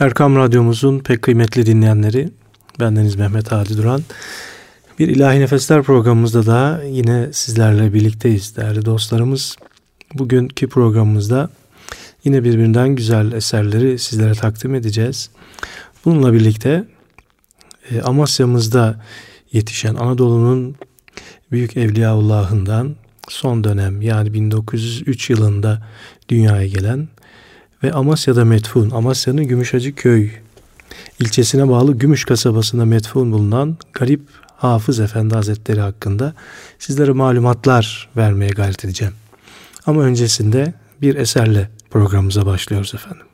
Erkam Radyomuz'un pek kıymetli dinleyenleri, bendeniz Mehmet Ali Duran. Bir İlahi Nefesler programımızda da yine sizlerle birlikteyiz değerli dostlarımız. Bugünkü programımızda yine birbirinden güzel eserleri sizlere takdim edeceğiz. Bununla birlikte Amasya'mızda yetişen Anadolu'nun büyük Evliyaullah'ından son dönem, yani 1903 yılında dünyaya gelen ve Amasya'da metfun, Amasya'nın Gümüşhacıköy ilçesine bağlı Gümüş kasabasında metfun bulunan Garip Hafız Efendi Hazretleri hakkında sizlere malumatlar vermeye gayret edeceğim. Ama öncesinde bir eserle programımıza başlıyoruz efendim.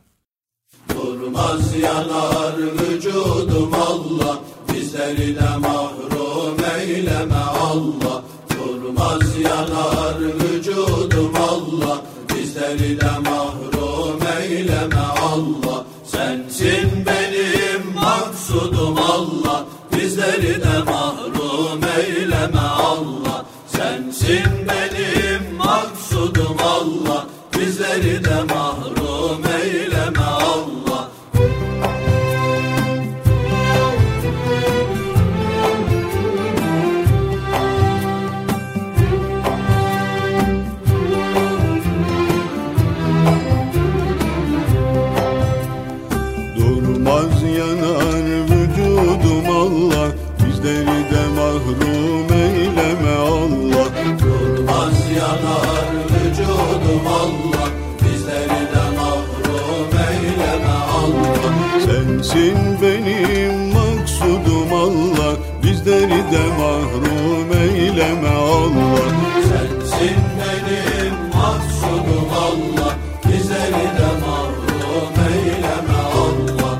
Durmaz yanar vücudum Allah, bizleri de mahrum eyleme Allah. Durmaz yanar vücudum Allah, bizleri de mahrum eyleme Allah. Sensin benim maksudum Allah, bizleri de mahrum eyleme Allah. Sensin benim maksudum Allah, bizleri de mahrum eyleme Allah. Durmaz yanar vücudum Allah, bizleri de mahrum eyleme Allah. Durmaz yanar vücudum Allah, bizleri de mahrum eyleme Allah. Sensin benim maksudum Allah, bizleri de mahrum eyleme Allah. Sensin benim maksudum Allah, bizleri de mahrum eyleme Allah.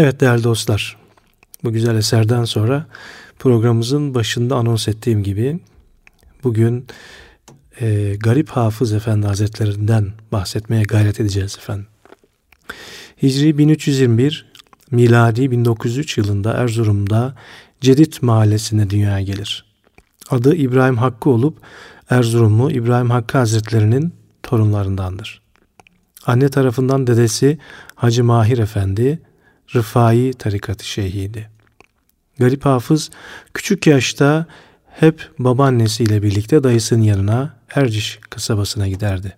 Evet değerli dostlar, bu güzel eserden sonra programımızın başında anons ettiğim gibi bugün Garip Hafız Efendi Hazretlerinden bahsetmeye gayret edeceğiz efendim. Hicri 1321, miladi 1903 yılında Erzurum'da Cedid Mahallesi'ne dünyaya gelir. Adı İbrahim Hakkı olup Erzurumlu İbrahim Hakkı Hazretlerinin torunlarındandır. Anne tarafından dedesi Hacı Mahir Efendi, Rıfai Tarikatı Şeyhiydi. Garip Hafız küçük yaşta hep babaannesiyle birlikte dayısının yanına Erciş kasabasına giderdi.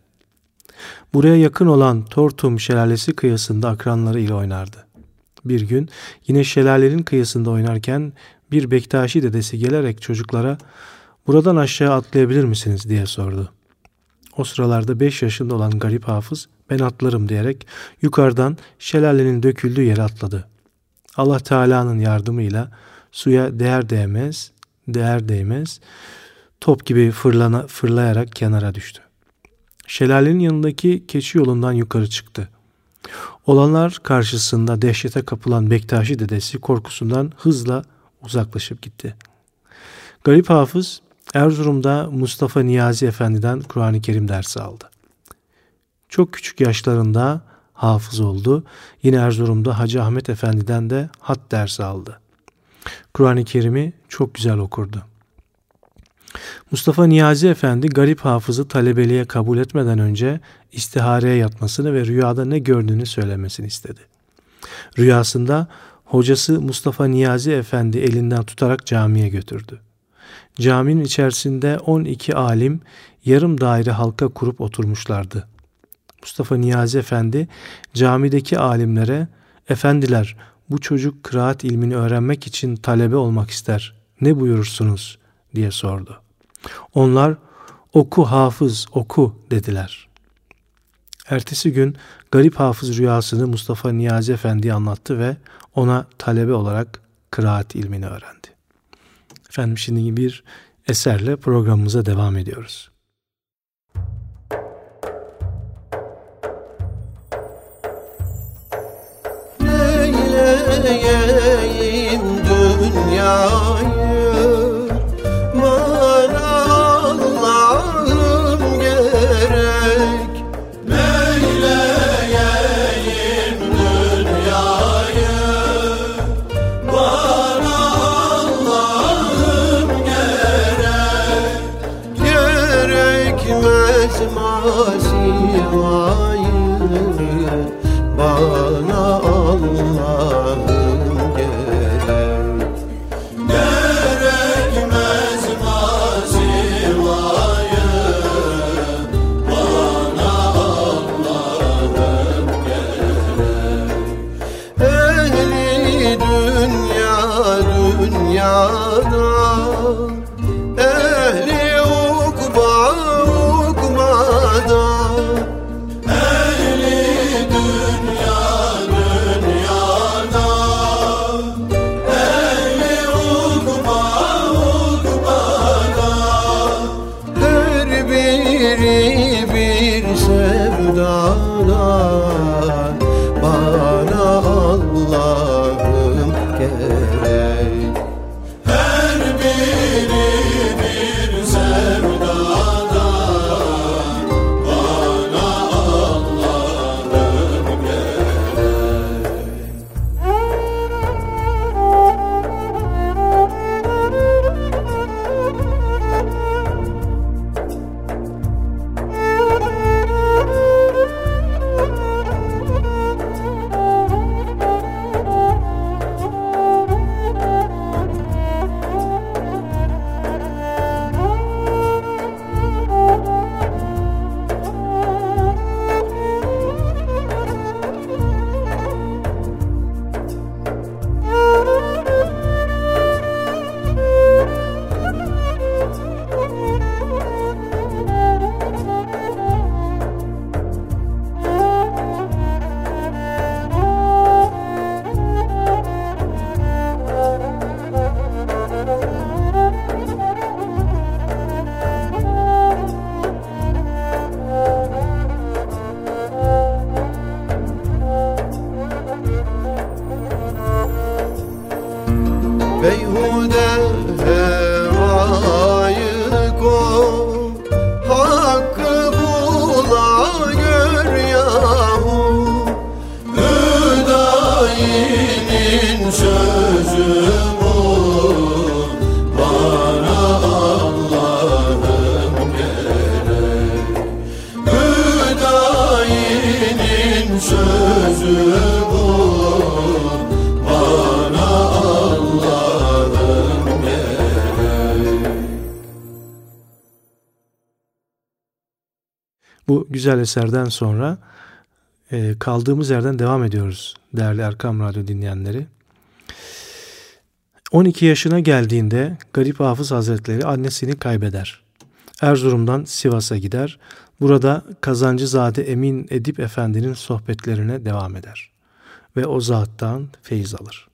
Buraya yakın olan Tortum Şelalesi kıyısında akranları ile oynardı. Bir gün yine şelalenin kıyısında oynarken bir Bektaşi dedesi gelerek çocuklara "Buradan aşağı atlayabilir misiniz?" diye sordu. O sıralarda 5 yaşında olan Garip Hafız "Ben atlarım" diyerek yukarıdan şelalenin döküldüğü yere atladı. Allah Teala'nın yardımıyla suya değer değmez top gibi fırlayarak kenara düştü. Şelalenin yanındaki keçi yolundan yukarı çıktı. Olanlar karşısında dehşete kapılan Bektaşi dedesi korkusundan hızla uzaklaşıp gitti. Garip Hafız Erzurum'da Mustafa Niyazi Efendi'den Kur'an-ı Kerim dersi aldı. Çok küçük yaşlarında hafız oldu. Yine Erzurum'da Hacı Ahmet Efendi'den de hat dersi aldı. Kur'an-ı Kerim'i çok güzel okurdu. Mustafa Niyazi Efendi Garip Hafız'ı talebeliğe kabul etmeden önce istihareye yatmasını ve rüyada ne gördüğünü söylemesini istedi. Rüyasında hocası Mustafa Niyazi Efendi elinden tutarak camiye götürdü. Caminin içerisinde 12 alim yarım daire halka kurup oturmuşlardı. Mustafa Niyazi Efendi camideki alimlere "Efendiler, bu çocuk kıraat ilmini öğrenmek için talebe olmak ister. Ne buyurursunuz?" diye sordu. Onlar "Oku hafız, oku" dediler. Ertesi gün Garip Hafız rüyasını Mustafa Niyazi Efendi'ye anlattı ve ona talebe olarak kıraat ilmini öğrendi. Efendim, şimdi bir eserle programımıza devam ediyoruz. Neyleyim dünyayı, ehli ukba ukbada sözü bul, bana Allah'ım gerek. Bu güzel eserden sonra kaldığımız yerden devam ediyoruz değerli Erkam Radyo dinleyenleri. 12 yaşına geldiğinde Garip Hafız Hazretleri annesini kaybeder. Erzurum'dan Sivas'a gider. Burada Kazancızade Emin Edip Efendi'nin sohbetlerine devam eder ve o zattan feyiz alır.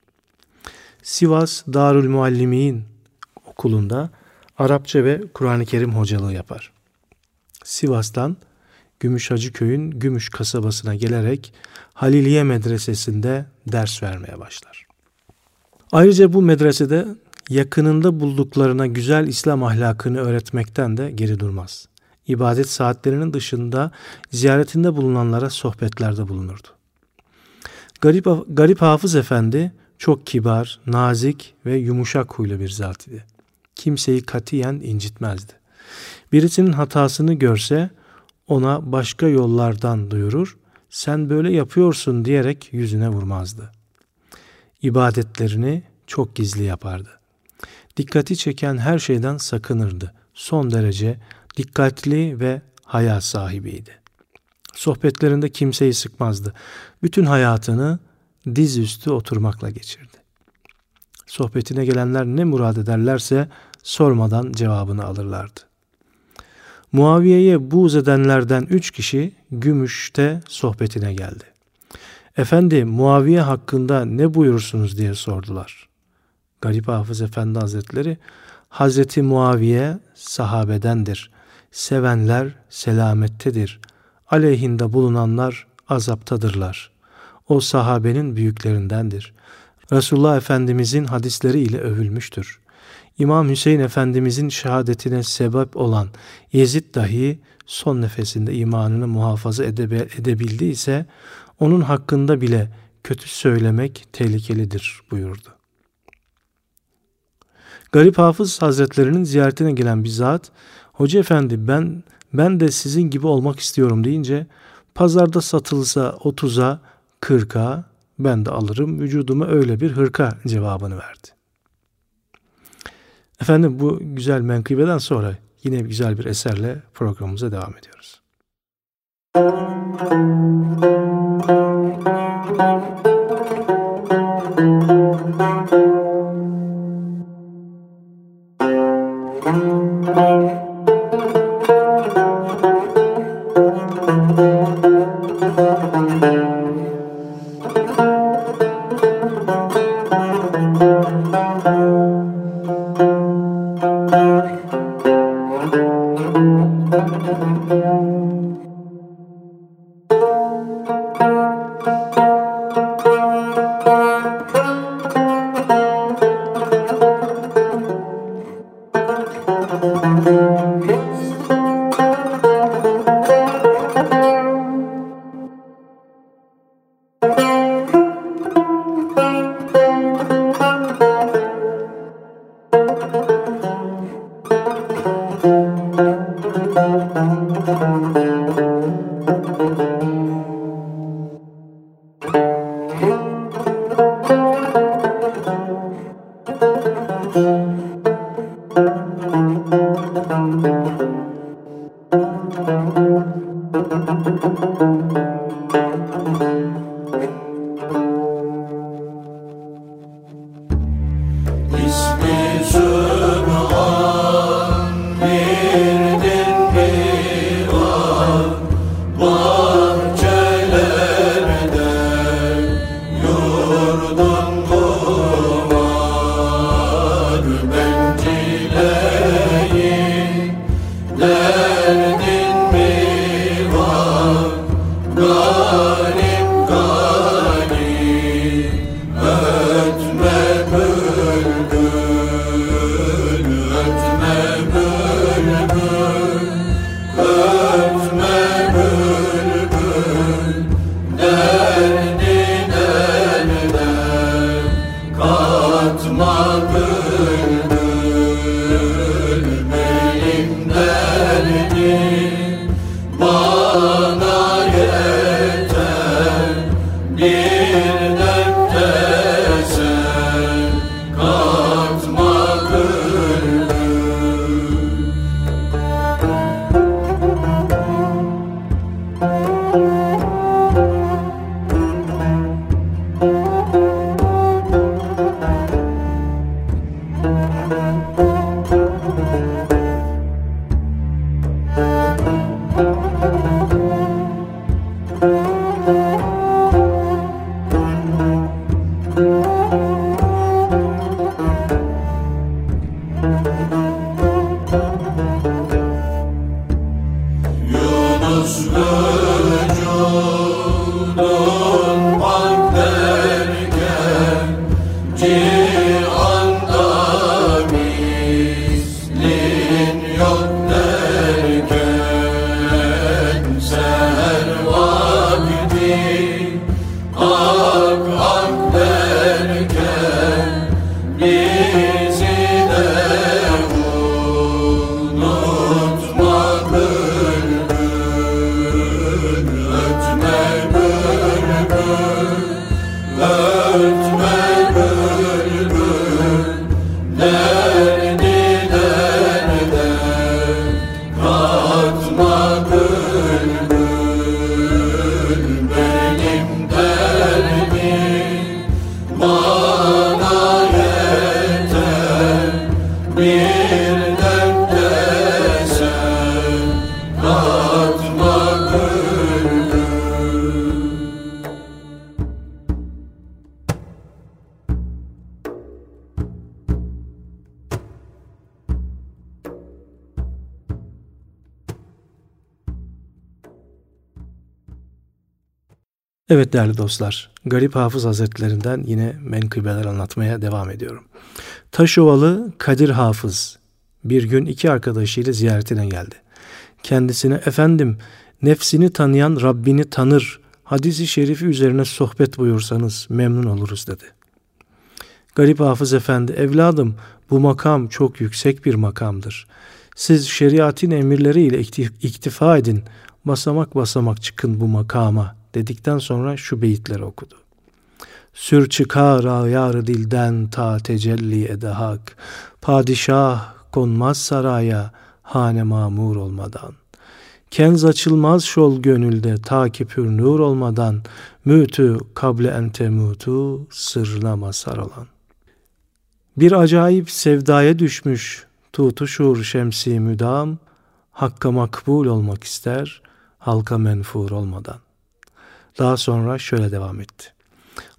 Sivas Darul Muallimin okulunda Arapça ve Kur'an-ı Kerim hocalığı yapar. Sivas'tan Gümüşhacıköy'ün Gümüş kasabasına gelerek Haliliye Medresesi'nde ders vermeye başlar. Ayrıca bu medresede yakınında bulduklarına güzel İslam ahlakını öğretmekten de geri durmaz. İbadet saatlerinin dışında ziyaretinde bulunanlara sohbetlerde bulunurdu. Garip Hafız Efendi çok kibar, nazik ve yumuşak huylu bir zat idi. Kimseyi katiyen incitmezdi. Birisinin hatasını görse ona başka yollardan duyurur, sen böyle yapıyorsun diyerek yüzüne vurmazdı. İbadetlerini çok gizli yapardı. Dikkati çeken her şeyden sakınırdı. Son derece dikkatli ve haya sahibiydi. Sohbetlerinde kimseyi sıkmazdı. Bütün hayatını dizüstü oturmakla geçirdi. Sohbetine gelenler ne murad ederlerse sormadan cevabını alırlardı. Muaviye'ye buğz edenlerden 3 kişi Gümüş'te sohbetine geldi. Efendi, Muaviye hakkında ne buyurursunuz diye sordular. Garip Hafız Efendi Hazretleri, Hazreti Muaviye sahabedendir. Sevenler selamettedir. Aleyhinde bulunanlar azaptadırlar. O sahabenin büyüklerindendir. Resulullah Efendimizin hadisleri ile övülmüştür. İmam Hüseyin Efendimizin şehadetine sebep olan Yezid dahi son nefesinde imanını muhafaza edebildiyse onun hakkında bile kötü söylemek tehlikelidir buyurdu. Garip Hafız Hazretlerinin ziyaretine gelen bir zat, Hoca Efendi ben de sizin gibi olmak istiyorum deyince, pazarda satılsa 30'a 40'a ben de alırım vücuduma öyle bir hırka cevabını verdi. Efendim, bu güzel menkıbeden sonra yine güzel bir eserle programımıza devam ediyoruz. Bana yeter. Evet değerli dostlar, Garip Hafız Hazretlerinden yine menkıbeler anlatmaya devam ediyorum. Taşovalı Kadir Hafız bir gün iki arkadaşıyla ziyaretine geldi. Kendisine efendim nefsini tanıyan Rabbini tanır, hadisi şerifi üzerine sohbet buyursanız memnun oluruz dedi. Garip Hafız Efendi evladım bu makam çok yüksek bir makamdır. Siz şeriatın emirleriyle iktifa edin, basamak basamak çıkın bu makama dedikten sonra şu beyitleri okudu. Sür çıkar ayar dilden ta tecelli ede hak. Padişah konmaz saraya hane mamur olmadan. Kenz açılmaz şol gönülde ta ki pür nur olmadan. Mütü kable ente mutu sırrına mazhar olan. Bir acayip sevdaya düşmüş tutuşur şemsi müdam. Hakka makbul olmak ister halka menfur olmadan. Daha sonra şöyle devam etti.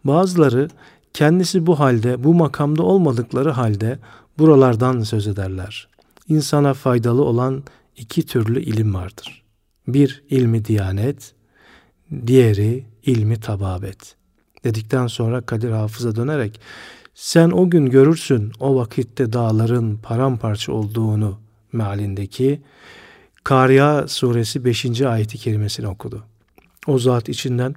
Bazıları kendisi bu halde, bu makamda olmadıkları halde buralardan söz ederler. İnsana faydalı olan iki türlü ilim vardır. Bir ilmi diyanet, diğeri ilmi tababet. Dedikten sonra Kadir Hafız'a dönerek sen o gün görürsün o vakitte dağların paramparça olduğunu mealindeki Kariya suresi 5. ayeti kerimesini okudu. O zat içinden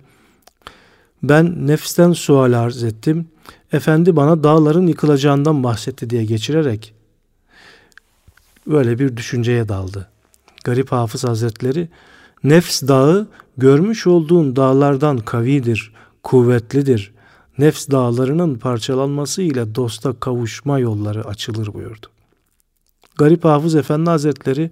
ben nefsten sual arz ettim. Efendi bana dağların yıkılacağından bahsetti diye geçirerek böyle bir düşünceye daldı. Garip Hafız Hazretleri nefs dağı görmüş olduğun dağlardan kavidir, kuvvetlidir. Nefs dağlarının parçalanması ile dosta kavuşma yolları açılır buyurdu. Garip Hafız Efendi Hazretleri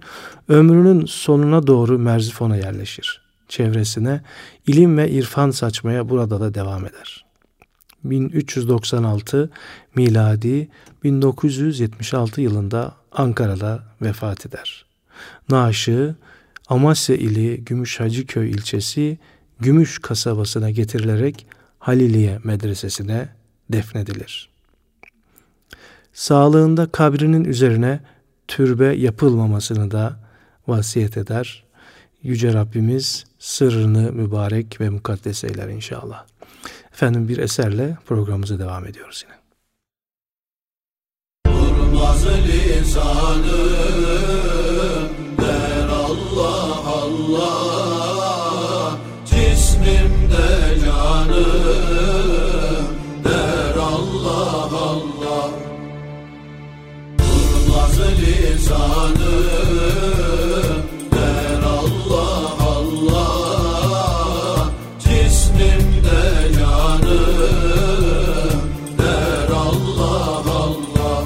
ömrünün sonuna doğru Merzifon'a yerleşir. Çevresine ilim ve irfan saçmaya burada da devam eder. 1396 miladi 1976 yılında Ankara'da vefat eder. Naaşı Amasya ili Gümüşhacıköy ilçesi Gümüş kasabasına getirilerek Haliliye Medresesi'ne defnedilir. Sağlığında kabrinin üzerine türbe yapılmamasını da vasiyet eder. Yüce Rabbimiz sırrını mübarek ve mukaddes eyler inşallah. Efendim bir eserle programımıza devam ediyoruz yine. Durmaz lisanım der Allah Allah, cismimde canım der Allah Allah. Durmaz lisanım Allah Allah, cismimde canım der Allah Allah.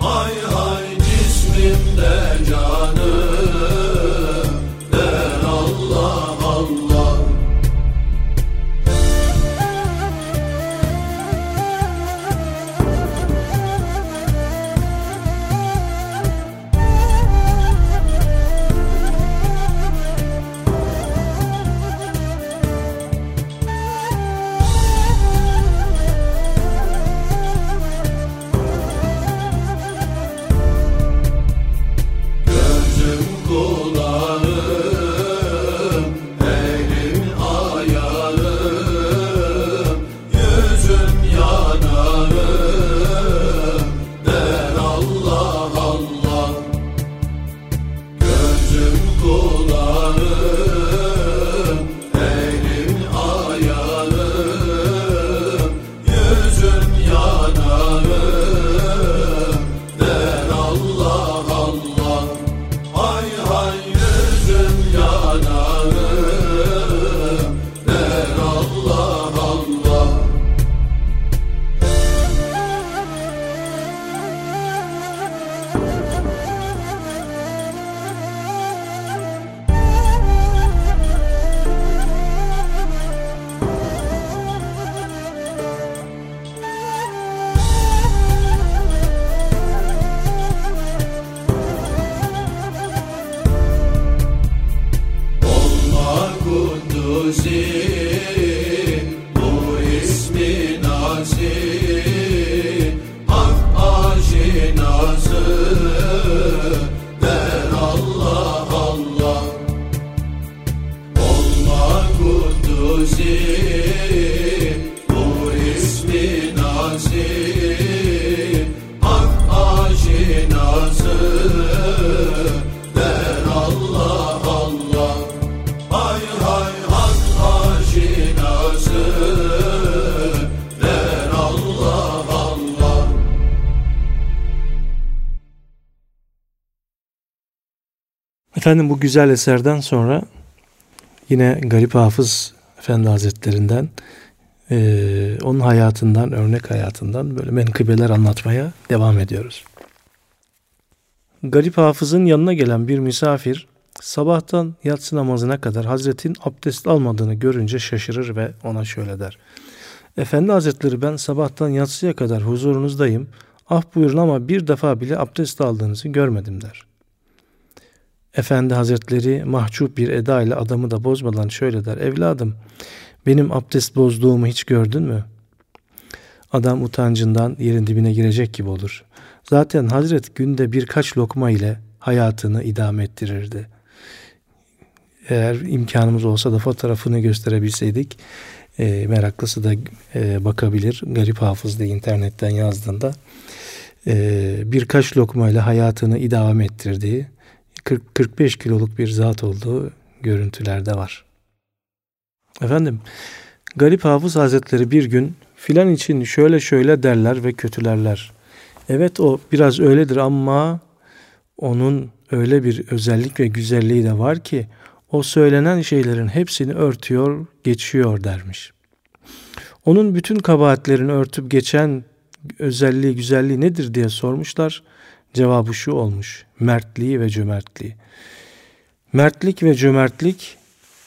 Hay hay cismimde canım der Allah Allah. Gözüm kulağım Efendim, bu güzel eserden sonra yine Garip Hafız Efendi Hazretlerinden, onun hayatından, örnek hayatından böyle menkıbeler anlatmaya devam ediyoruz. Garip Hafız'ın yanına gelen bir misafir sabahtan yatsı namazına kadar Hazret'in abdest almadığını görünce şaşırır ve ona şöyle der: "Efendi Hazretleri, ben sabahtan yatsıya kadar huzurunuzdayım. Ah buyurun ama bir defa bile abdest aldığınızı görmedim" der. Efendi Hazretleri mahcup bir eda ile adamı da bozmadan şöyle der: "Evladım, benim abdest bozduğumu hiç gördün mü?" Adam utancından yerin dibine girecek gibi olur. Zaten Hazret günde birkaç lokma ile hayatını idame ettirirdi. Eğer imkanımız olsa da fotoğrafını gösterebilseydik, meraklısı da bakabilir. Garip Hafız diye internetten yazdığında birkaç lokma ile hayatını idame ettirdiği, 40-45 kiloluk bir zat olduğu görüntülerde var. Efendim, Garip Hafız Hazretleri bir gün filan için şöyle şöyle derler ve kötülerler. Evet, o biraz öyledir ama onun öyle bir özellik ve güzelliği de var ki o söylenen şeylerin hepsini örtüyor, geçiyor dermiş. Onun bütün kabahatlerini örtüp geçen özelliği, güzelliği nedir diye sormuşlar. Cevabı şu olmuş: mertliği ve cömertliği. Mertlik ve cömertlik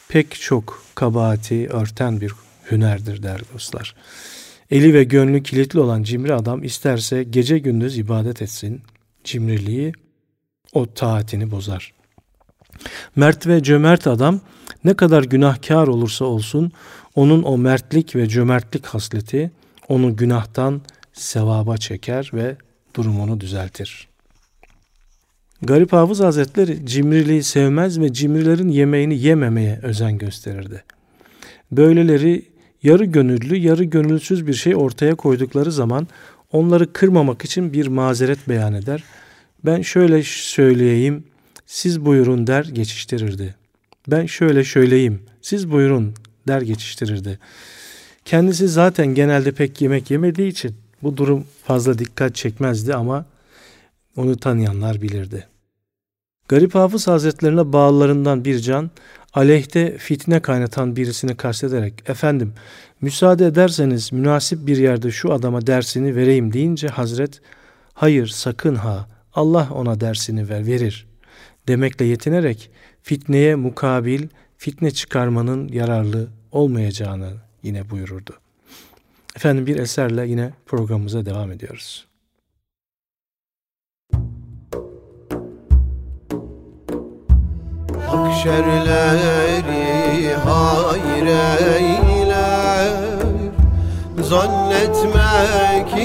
pek çok kabahati örten bir hünerdir der dostlar. Eli ve gönlü kilitli olan cimri adam isterse gece gündüz ibadet etsin, cimriliği o taatini bozar. Mert ve cömert adam ne kadar günahkar olursa olsun onun o mertlik ve cömertlik hasleti onu günahtan sevaba çeker ve durumunu düzeltir. Garip Hafız Hazretleri cimriliği sevmez ve cimrilerin yemeğini yememeye özen gösterirdi. Böyleleri yarı gönüllü, yarı gönülsüz bir şey ortaya koydukları zaman onları kırmamak için bir mazeret beyan eder. "Ben şöyle söyleyeyim, siz buyurun" der geçiştirirdi. "Ben şöyle söyleyeyim, siz buyurun" der geçiştirirdi. Kendisi zaten genelde pek yemek yemediği için bu durum fazla dikkat çekmezdi ama onu tanıyanlar bilirdi. Garip Hafız Hazretlerine bağlarından bir can, aleyhte fitne kaynatan birisini kastederek "Efendim, müsaade ederseniz münasip bir yerde şu adama dersini vereyim" deyince Hazret "Hayır sakın ha, Allah ona dersini verir" demekle yetinerek fitneye mukabil fitne çıkarmanın yararlı olmayacağını yine buyururdu. Efendim, bir eserle yine programımıza devam ediyoruz. Akşerleri hayreyler, zannetme ki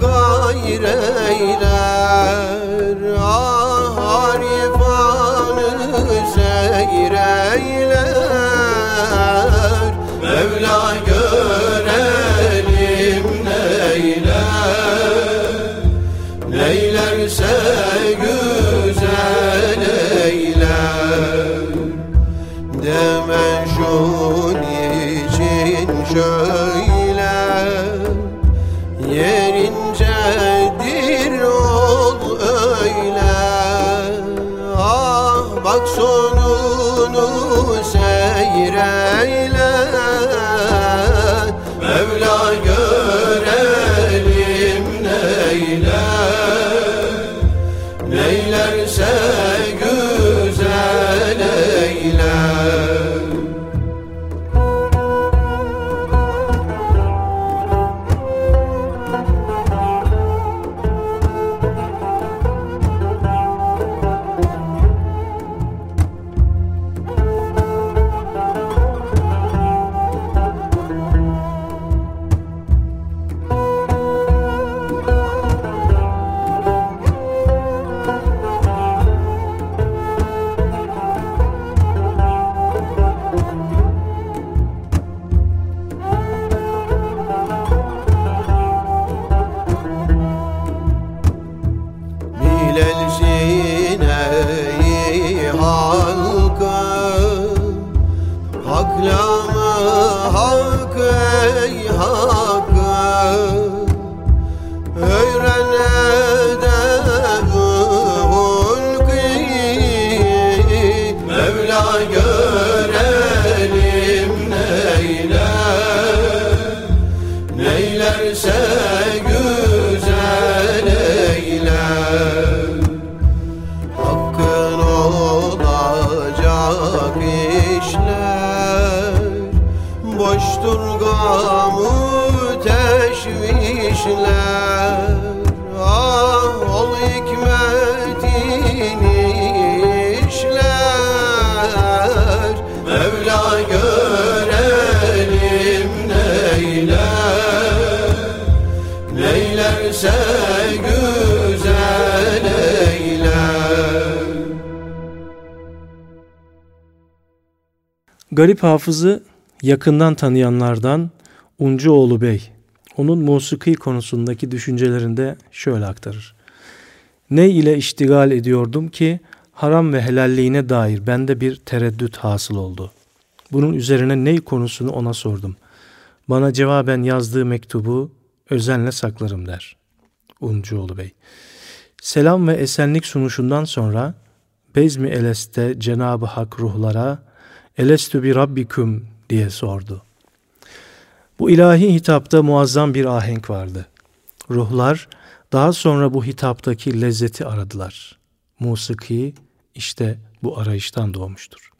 gayreyler. Ah harifanı seyreyler, Mevla görelim neyler, neylerse güzel eyler. Hak sonunu seyreyle, Mevla görelim neyler, neylerse güzel eyler. Garip Hafız'ı yakından tanıyanlardan Uncuoğlu Bey, onun musiki konusundaki düşüncelerinde şöyle aktarır. Ne ile iştigal ediyordum ki haram ve helalliğine dair bende bir tereddüt hasıl oldu. Bunun üzerine ney konusunu ona sordum. Bana cevaben yazdığı mektubu özenle saklarım der Uncuoğlu Bey. Selam ve esenlik sunuşundan sonra Bezmi Eleste Cenab-ı Hak ruhlara Elestü bi Rabbiküm diye sordu. Bu ilahi hitapta muazzam bir ahenk vardı. Ruhlar daha sonra bu hitaptaki lezzeti aradılar. Musiki işte bu arayıştan doğmuştur.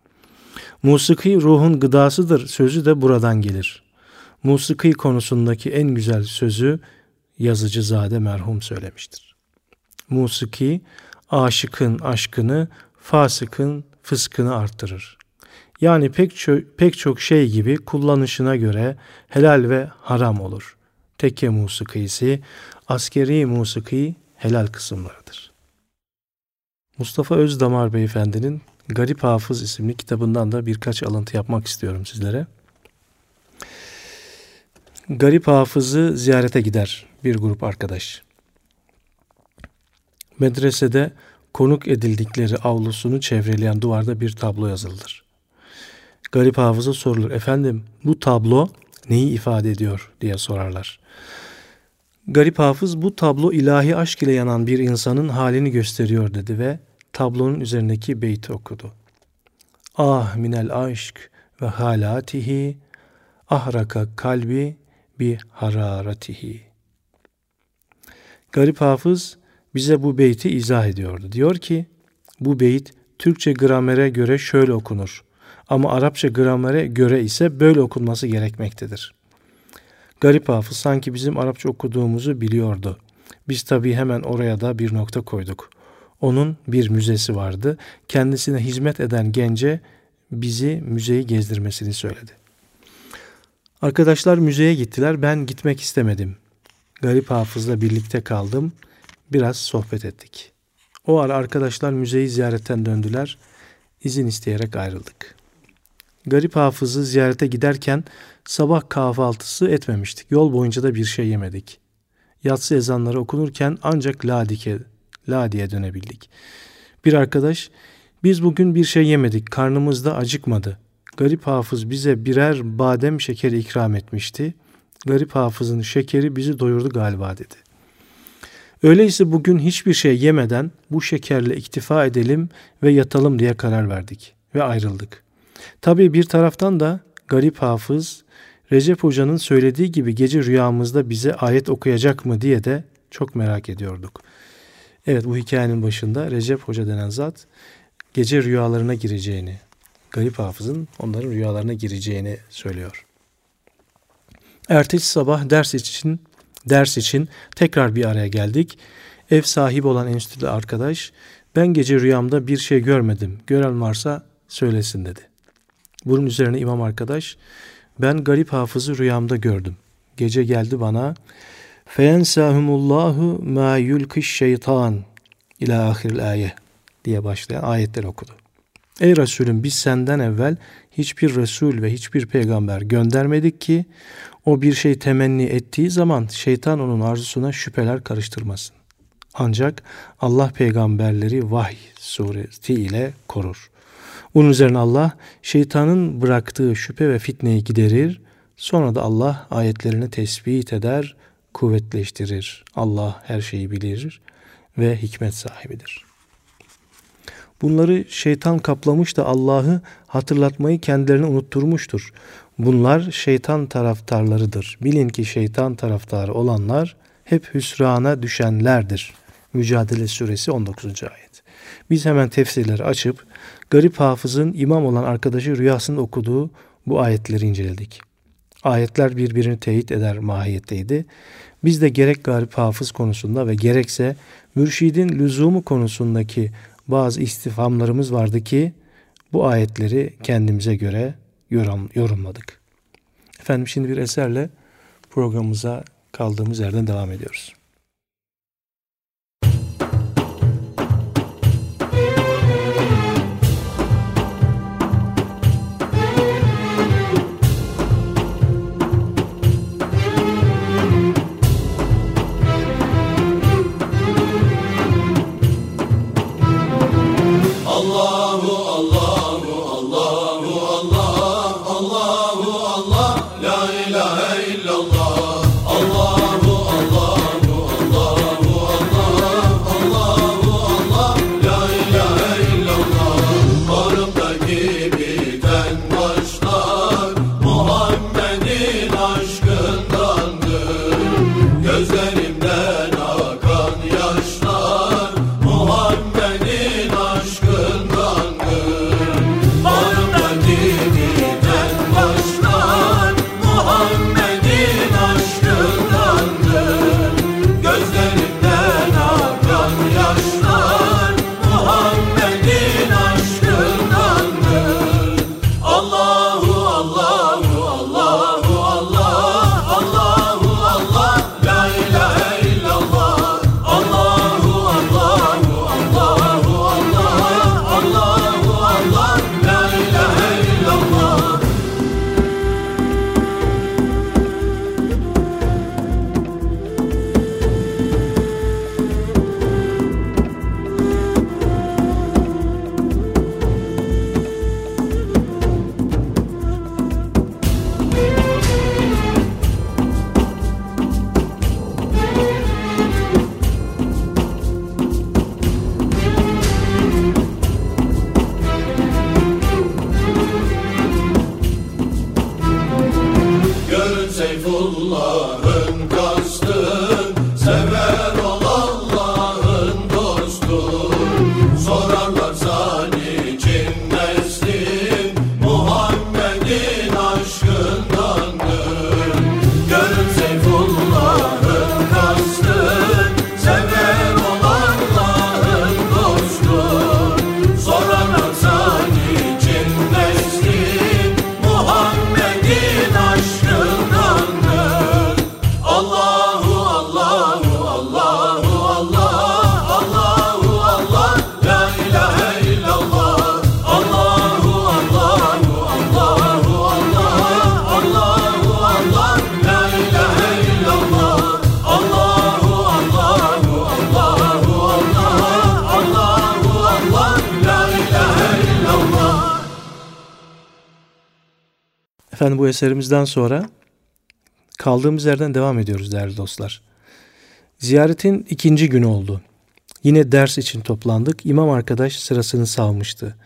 Musiki ruhun gıdasıdır, sözü de buradan gelir. Musiki konusundaki en güzel sözü Yazıcı Zade merhum söylemiştir. Musiki aşıkın aşkını, fasıkın fıskını arttırır. Yani pek çok şey gibi kullanışına göre helal ve haram olur. Tekke musikisi, askeri musiki helal kısımlarıdır. Mustafa Özdamar Beyefendi'nin Garip Hafız isimli kitabından da birkaç alıntı yapmak istiyorum sizlere. Garip Hafız'ı ziyarete gider bir grup arkadaş. Medresede konuk edildikleri avlusunu çevreleyen duvarda bir tablo yazılıdır. Garip Hafız'a sorulur. Efendim bu tablo neyi ifade ediyor diye sorarlar. Garip Hafız bu tablo ilahi aşk ile yanan bir insanın halini gösteriyor dedi ve tablonun üzerindeki beyti okudu. Ah minel aşk ve halatihi ahraka kalbi bi hararatihi. Garip Hafız bize bu beyti izah ediyordu. Diyor ki bu beyt Türkçe gramere göre şöyle okunur. Ama Arapça gramere göre ise böyle okunması gerekmektedir. Garip Hafız sanki bizim Arapça okuduğumuzu biliyordu. Biz tabii hemen oraya da bir nokta koyduk. Onun bir müzesi vardı. Kendisine hizmet eden gence bizi müzeyi gezdirmesini söyledi. Arkadaşlar müzeye gittiler. Ben gitmek istemedim. Garip Hafız'la birlikte kaldım. Biraz sohbet ettik. O ara arkadaşlar müzeyi ziyaretten döndüler. İzin isteyerek ayrıldık. Garip Hafız'ı ziyarete giderken sabah kahvaltısı etmemiştik. Yol boyunca da bir şey yemedik. Yatsı ezanları okunurken ancak Ladi'ye dönebildik. Bir arkadaş, biz bugün bir şey yemedik, karnımız da acıkmadı. Garip Hafız bize birer badem şekeri ikram etmişti. Garip Hafız'ın şekeri bizi doyurdu galiba dedi. Öyleyse bugün hiçbir şey yemeden bu şekerle iktifa edelim ve yatalım diye karar verdik ve ayrıldık. Tabii bir taraftan da Garip Hafız, Recep Hoca'nın söylediği gibi gece rüyamızda bize ayet okuyacak mı diye de çok merak ediyorduk. Evet, bu hikayenin başında Recep Hoca denen zat gece rüyalarına gireceğini, Garip Hafız'ın onların rüyalarına gireceğini söylüyor. Ertesi sabah ders için tekrar bir araya geldik. Ev sahibi olan enstitülü arkadaş, ben gece rüyamda bir şey görmedim, gören varsa söylesin dedi. Bunun üzerine imam arkadaş, ben Garip Hafız'ı rüyamda gördüm. Gece geldi bana, فَيَنْسَهُمُ اللّٰهُ مَا يُلْكِ الشَّيْطَانِ اِلَى آخِرِ الْآيَةِ diye başlayan ayetleri okudu. Ey Resulüm, biz senden evvel hiçbir Resul ve hiçbir peygamber göndermedik ki o bir şey temenni ettiği zaman şeytan onun arzusuna şüpheler karıştırmasın. Ancak Allah peygamberleri vahiy sureti ile korur. Bunun üzerine Allah şeytanın bıraktığı şüphe ve fitneyi giderir. Sonra da Allah ayetlerini tespit eder, kuvvetleştirir. Allah her şeyi bilir ve hikmet sahibidir. Bunları şeytan kaplamış da Allah'ı hatırlatmayı kendilerine unutturmuştur. Bunlar şeytan taraftarlarıdır. Bilin ki şeytan taraftarı olanlar hep hüsrana düşenlerdir. Mücadele Suresi 19. ayet. Biz hemen tefsirleri açıp Garip Hafız'ın imam olan arkadaşı rüyasında okuduğu bu ayetleri inceledik. Ayetler birbirini teyit eder mahiyetteydi. Biz de gerek Garip Hafız konusunda ve gerekse mürşidin lüzumu konusundaki bazı istifhamlarımız vardı ki bu ayetleri kendimize göre yorumladık. Efendim, şimdi bir eserle programımıza kaldığımız yerden devam ediyoruz. Efendim, bu eserimizden sonra kaldığımız yerden devam ediyoruz değerli dostlar. Ziyaretin ikinci günü oldu. Yine ders için toplandık. İmam arkadaş sırasını salmıştı.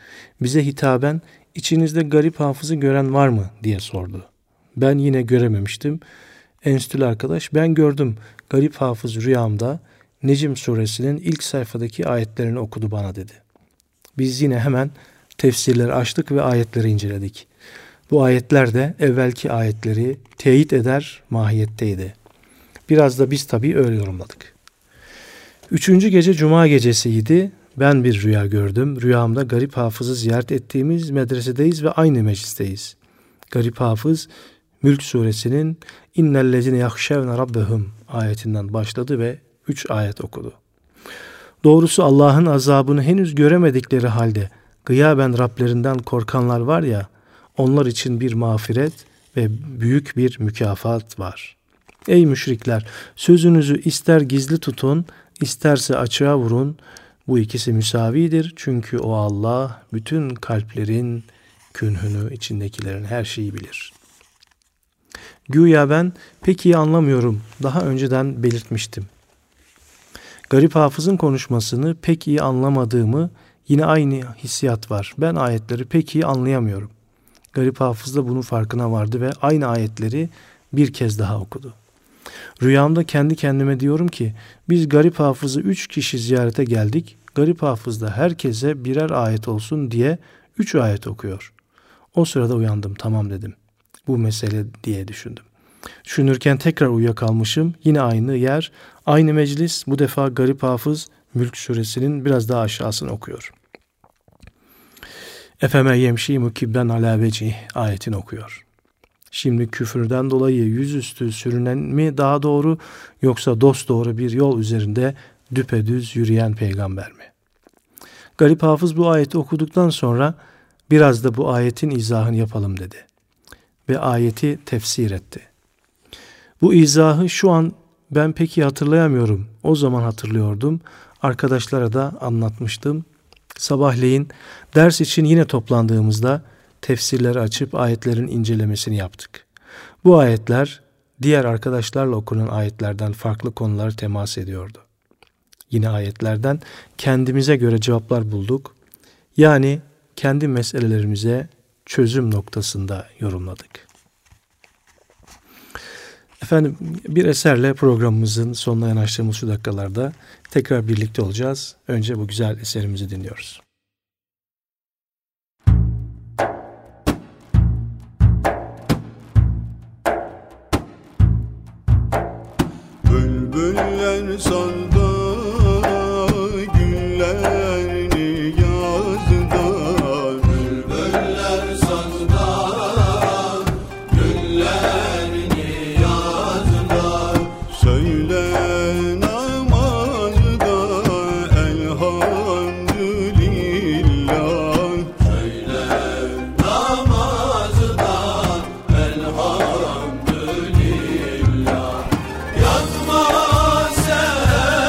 Bize hitaben "İçinizde Garip Hafız'ı gören var mı?" diye sordu. Ben yine görememiştim. Enstitülü arkadaş "Ben gördüm. Garip Hafız rüyamda Necm suresinin ilk sayfadaki ayetlerini okudu bana" dedi. Biz yine hemen tefsirleri açtık ve ayetleri inceledik. Bu ayetler de evvelki ayetleri teyit eder mahiyetteydi. Biraz da biz tabii öyle yorumladık. Üçüncü gece cuma gecesiydi. Ben bir rüya gördüm. Rüyamda Garip Hafız'ı ziyaret ettiğimiz medresedeyiz ve aynı meclisteyiz. Garip Hafız Mülk Suresinin "İnnellezine yahşevne rabbehum" ayetinden başladı ve 3 ayet okudu. Doğrusu Allah'ın azabını henüz göremedikleri halde gıyaben Rablerinden korkanlar var ya, onlar için bir mağfiret ve büyük bir mükafat var. Ey müşrikler! Sözünüzü ister gizli tutun, isterse açığa vurun. Bu ikisi müsavidir. Çünkü o Allah bütün kalplerin künhünü, içindekilerin her şeyi bilir. Güya ben pek iyi anlamıyorum, daha önceden belirtmiştim. Garip Hafız'ın konuşmasını pek iyi anlamadığımı, yine aynı hissiyat var. Ben ayetleri pek iyi anlayamıyorum. Garip Hafız da bunun farkına vardı ve aynı ayetleri bir kez daha okudu. Rüyamda kendi kendime diyorum ki, biz Garip Hafız'ı 3 kişi ziyarete geldik. Garip Hafız da herkese birer ayet olsun diye 3 ayet okuyor. O sırada uyandım. Tamam dedim. Bu mesele diye düşündüm. Düşünürken tekrar uyuyakalmışım. Yine aynı yer, aynı meclis. Bu defa Garip Hafız Mülk Suresinin biraz daha aşağısını okuyor. "Efeme yemşi mukibben ala vecih" ayetini okuyor. Şimdi küfürden dolayı yüzüstü sürünen mi daha doğru, yoksa dosdoğru bir yol üzerinde düpedüz yürüyen peygamber mi? Garip Hafız bu ayeti okuduktan sonra biraz da bu ayetin izahını yapalım dedi. Ve ayeti tefsir etti. Bu izahı şu an ben pek iyi hatırlayamıyorum. O zaman hatırlıyordum. Arkadaşlara da anlatmıştım. Sabahleyin ders için yine toplandığımızda tefsirleri açıp ayetlerin incelemesini yaptık. Bu ayetler diğer arkadaşlarla okunan ayetlerden farklı konulara temas ediyordu. Yine ayetlerden kendimize göre cevaplar bulduk. Yani kendi meselelerimize çözüm noktasında yorumladık. Efendim, bir eserle programımızın sonuna yanaştığımız şu dakikalarda tekrar birlikte olacağız. Önce bu güzel eserimizi dinliyoruz. Bülbüller saldı güllerini yazda, bülbüller saldı güllerini yazda, söyle namazda elhamdülillah, söyle namazda elhamdülillah. Yazma sen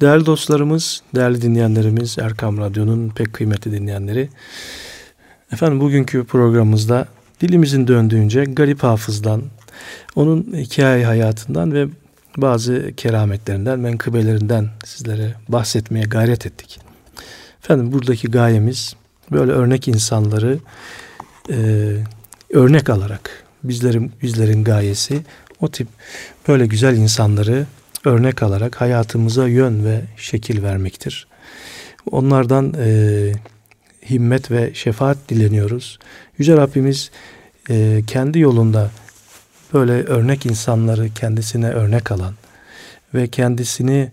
Değerli dostlarımız, değerli dinleyenlerimiz, Erkam Radyo'nun pek kıymetli dinleyenleri. Efendim, bugünkü programımızda dilimizin döndüğünce Garip Hafız'dan, onun hikaye hayatından ve bazı kerametlerinden, menkıbelerinden sizlere bahsetmeye gayret ettik. Efendim, buradaki gayemiz böyle örnek insanları örnek alarak, bizlerin gayesi o tip böyle güzel insanları örnek alarak hayatımıza yön ve şekil vermektir. Onlardan himmet ve şefaat dileniyoruz. Yüce Rabbimiz kendi yolunda böyle örnek insanları, kendisine örnek alan ve kendisini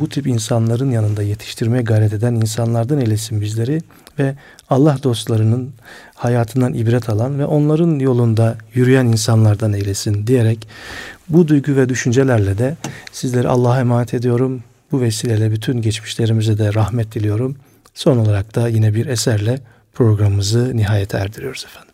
bu tip insanların yanında yetiştirmeye gayret eden insanlardan eylesin bizleri ve Allah dostlarının hayatından ibret alan ve onların yolunda yürüyen insanlardan eylesin diyerek bu duygu ve düşüncelerle de sizleri Allah'a emanet ediyorum. Bu vesileyle bütün geçmişlerimize de rahmet diliyorum. Son olarak da yine bir eserle programımızı nihayete erdiriyoruz efendim.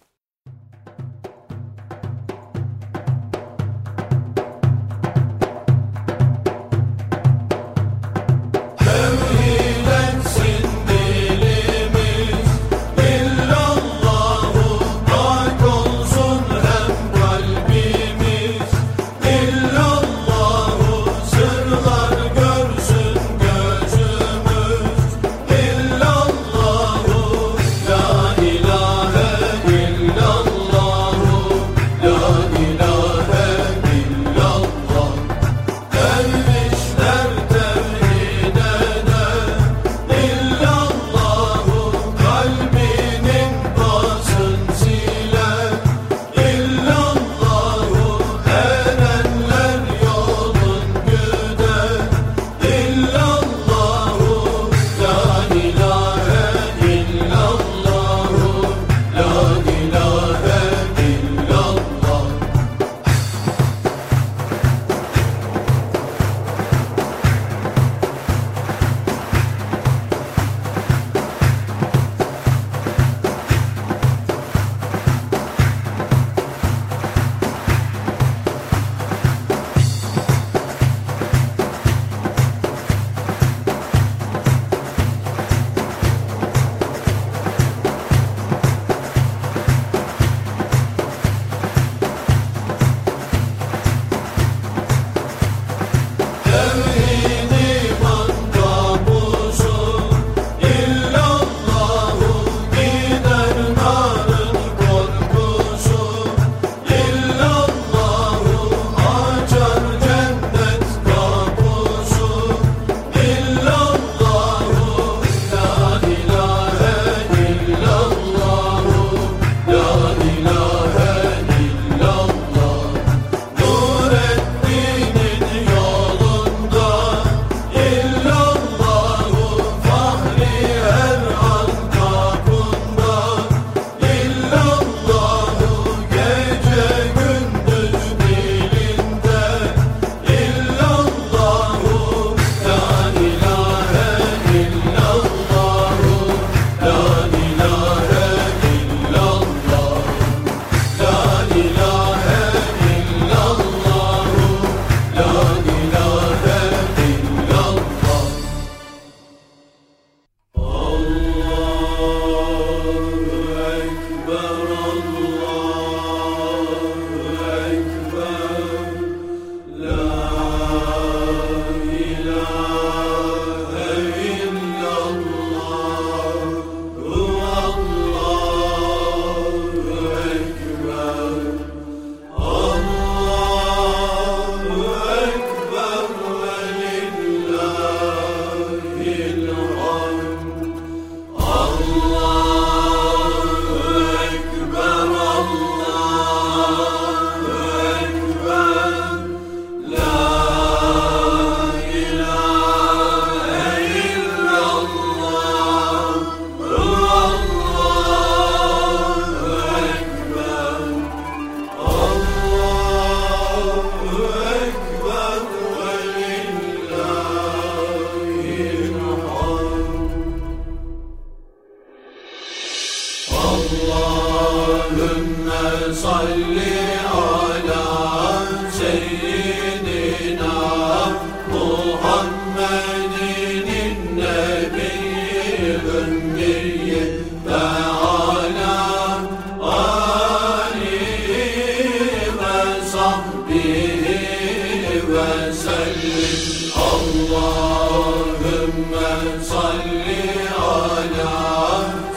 aleyhi ve sellim. Allahümme salli ala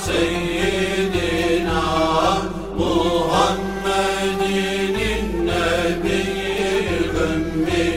seyyidina Muhammedin nebiyil ümmi.